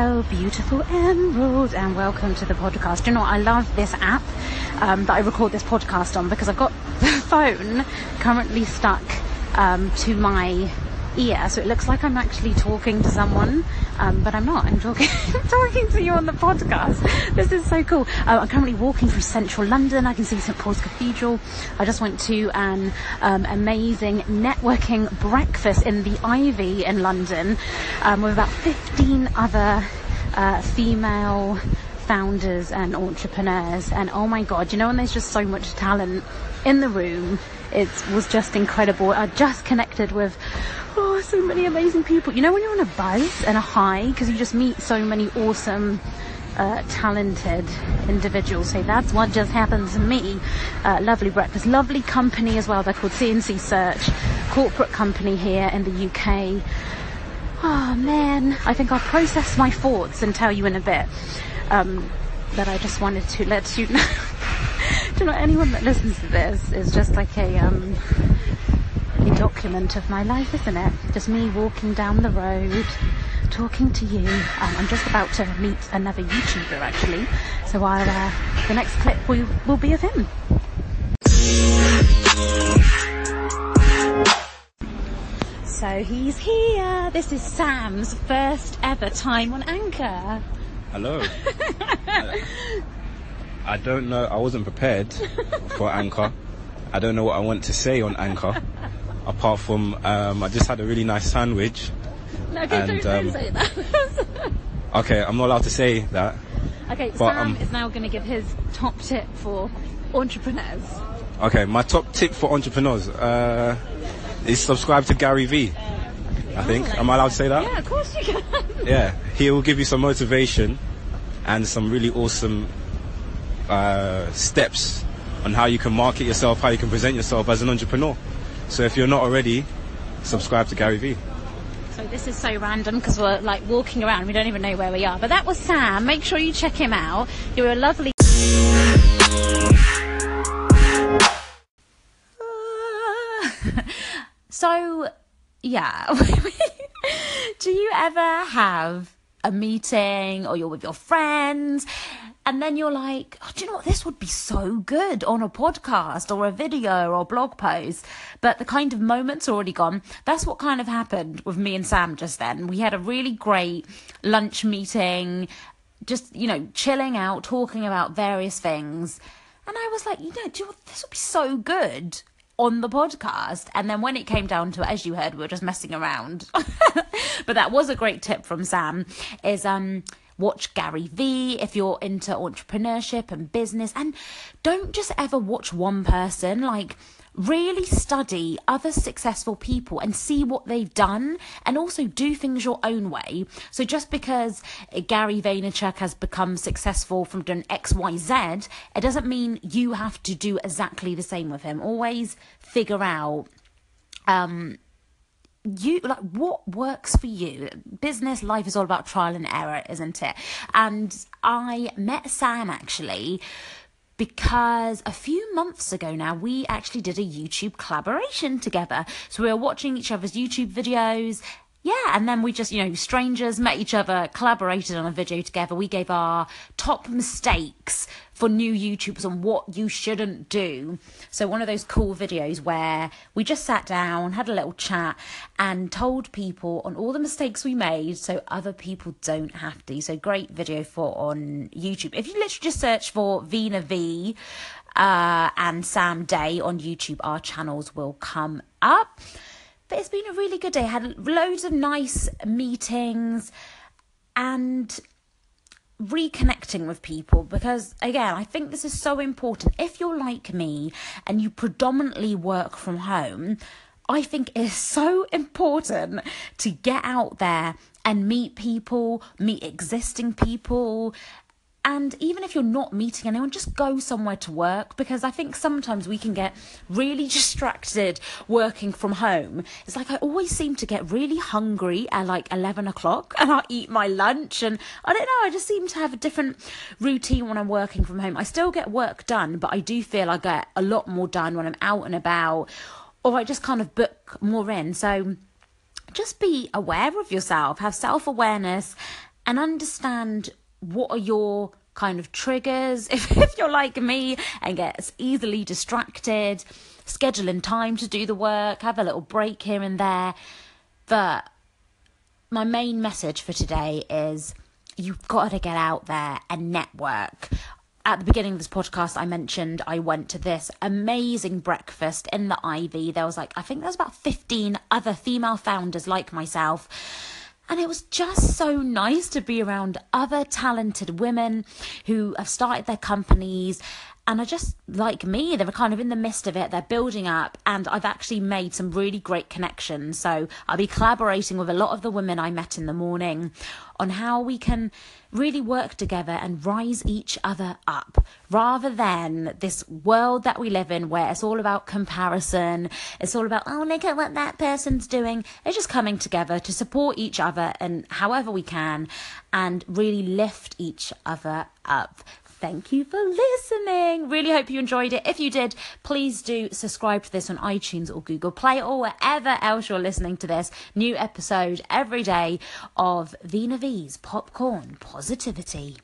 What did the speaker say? Hello, beautiful emerald, and welcome to the podcast. You know, I love this app that I record this podcast on because I've got the phone currently stuck to my ear, so it looks like I'm actually talking to someone, but I'm not. I'm talking to you on the podcast. This is so cool. I'm currently walking through central London. I can see St. Paul's Cathedral. I just went to an amazing networking breakfast in the Ivy in London with about 15 other female founders and entrepreneurs, and oh my god, you know, and there's just so much talent in the room. It was just incredible. I just connected with so many amazing people. You know, when you're on a buzz and a high because you just meet so many awesome talented individuals. So that's what just happened to me. Lovely breakfast, lovely company as well. They're called C&C Search, corporate company here in the UK. Oh man, I think I'll process my thoughts and tell you in a bit. But I just wanted to let you know. Do you know, anyone that listens to this is just like a document of my life, isn't it? Just me walking down the road, talking to you. I'm just about to meet another YouTuber, actually. So the next clip will be of him. So he's here. This is Sam's first ever time on Anchor. Hello. I don't know. I wasn't prepared for Anchor. I don't know what I want to say on Anchor, apart from I just had a really nice sandwich. No, okay, and, don't say that. Okay, I'm not allowed to say that. Okay, but Sam is now going to give his top tip for entrepreneurs. Okay, my top tip for entrepreneurs is subscribe to Gary Vee. I think. Am I allowed to say that? Yeah, of course you can. Yeah, he will give you some motivation and some really awesome steps on how you can market yourself, how you can present yourself as an entrepreneur. So if you're not already, subscribe to Gary Vee. So this is so random because we're like walking around, we don't even know where we are. But that was Sam. Make sure you check him out. You're a lovely. So yeah, do you ever have a meeting or you're with your friends? And then you're like, oh, do you know what? This would be so good on a podcast or a video or a blog post. But the kind of moment's already gone. That's what kind of happened with me and Sam just then. We had a really great lunch meeting, just, you know, chilling out, talking about various things. And I was like, you know, do you know what? This would be so good on the podcast. And then when it came down to it, as you heard, we were just messing around. But that was a great tip from Sam, is watch Gary Vee if you're into entrepreneurship and business. And don't just ever watch one person. Like, really study other successful people and see what they've done, and also do things your own way. So just because Gary Vaynerchuk has become successful from doing XYZ, it doesn't mean you have to do exactly the same with him. Always figure out you like what works for you. Business life is all about trial and error, isn't it? And I met Sam actually because a few months ago now, we actually did a YouTube collaboration together. So we were watching each other's YouTube videos. Yeah, and then we just, you know, strangers met each other, collaborated on a video together. We gave our top mistakes for new YouTubers and what you shouldn't do. So one of those cool videos where we just sat down, had a little chat, and told people on all the mistakes we made so other people don't have to. So great video for on YouTube. If you literally just search for Veena Vee and Sam Day on YouTube, our channels will come up. But it's been a really good day. I had loads of nice meetings and reconnecting with people because, again, I think this is so important. If you're like me and you predominantly work from home, I think it's so important to get out there and meet people, meet existing people. And even if you're not meeting anyone, just go somewhere to work, because I think sometimes we can get really distracted working from home. It's like I always seem to get really hungry at like 11 o'clock and I'll eat my lunch, and I don't know, I just seem to have a different routine when I'm working from home. I still get work done, but I do feel I get a lot more done when I'm out and about, or I just kind of book more in. So just be aware of yourself, have self-awareness, and understand what are your kind of triggers. If you're like me and gets easily distracted, schedule in time to do the work, have a little break here and there. But my main message for today is you've got to get out there and network. At the beginning of this podcast, I mentioned I went to this amazing breakfast in the Ivy. There was I think there was about 15 other female founders like myself. And it was just so nice to be around other talented women who have started their companies and are just like me. They were kind of in the midst of it. They're building up, and I've actually made some really great connections. So I'll be collaborating with a lot of the women I met in the morning on how we can really work together and rise each other up, rather than this world that we live in where it's all about comparison. It's all about, oh, look at what that person's doing. It's just coming together to support each other and however we can and really lift each other up. Thank you for listening. Really hope you enjoyed it. If you did, please do subscribe to this on iTunes or Google Play or wherever else you're listening to this. New episode every day of Veena Vee's Popcorn Positivity.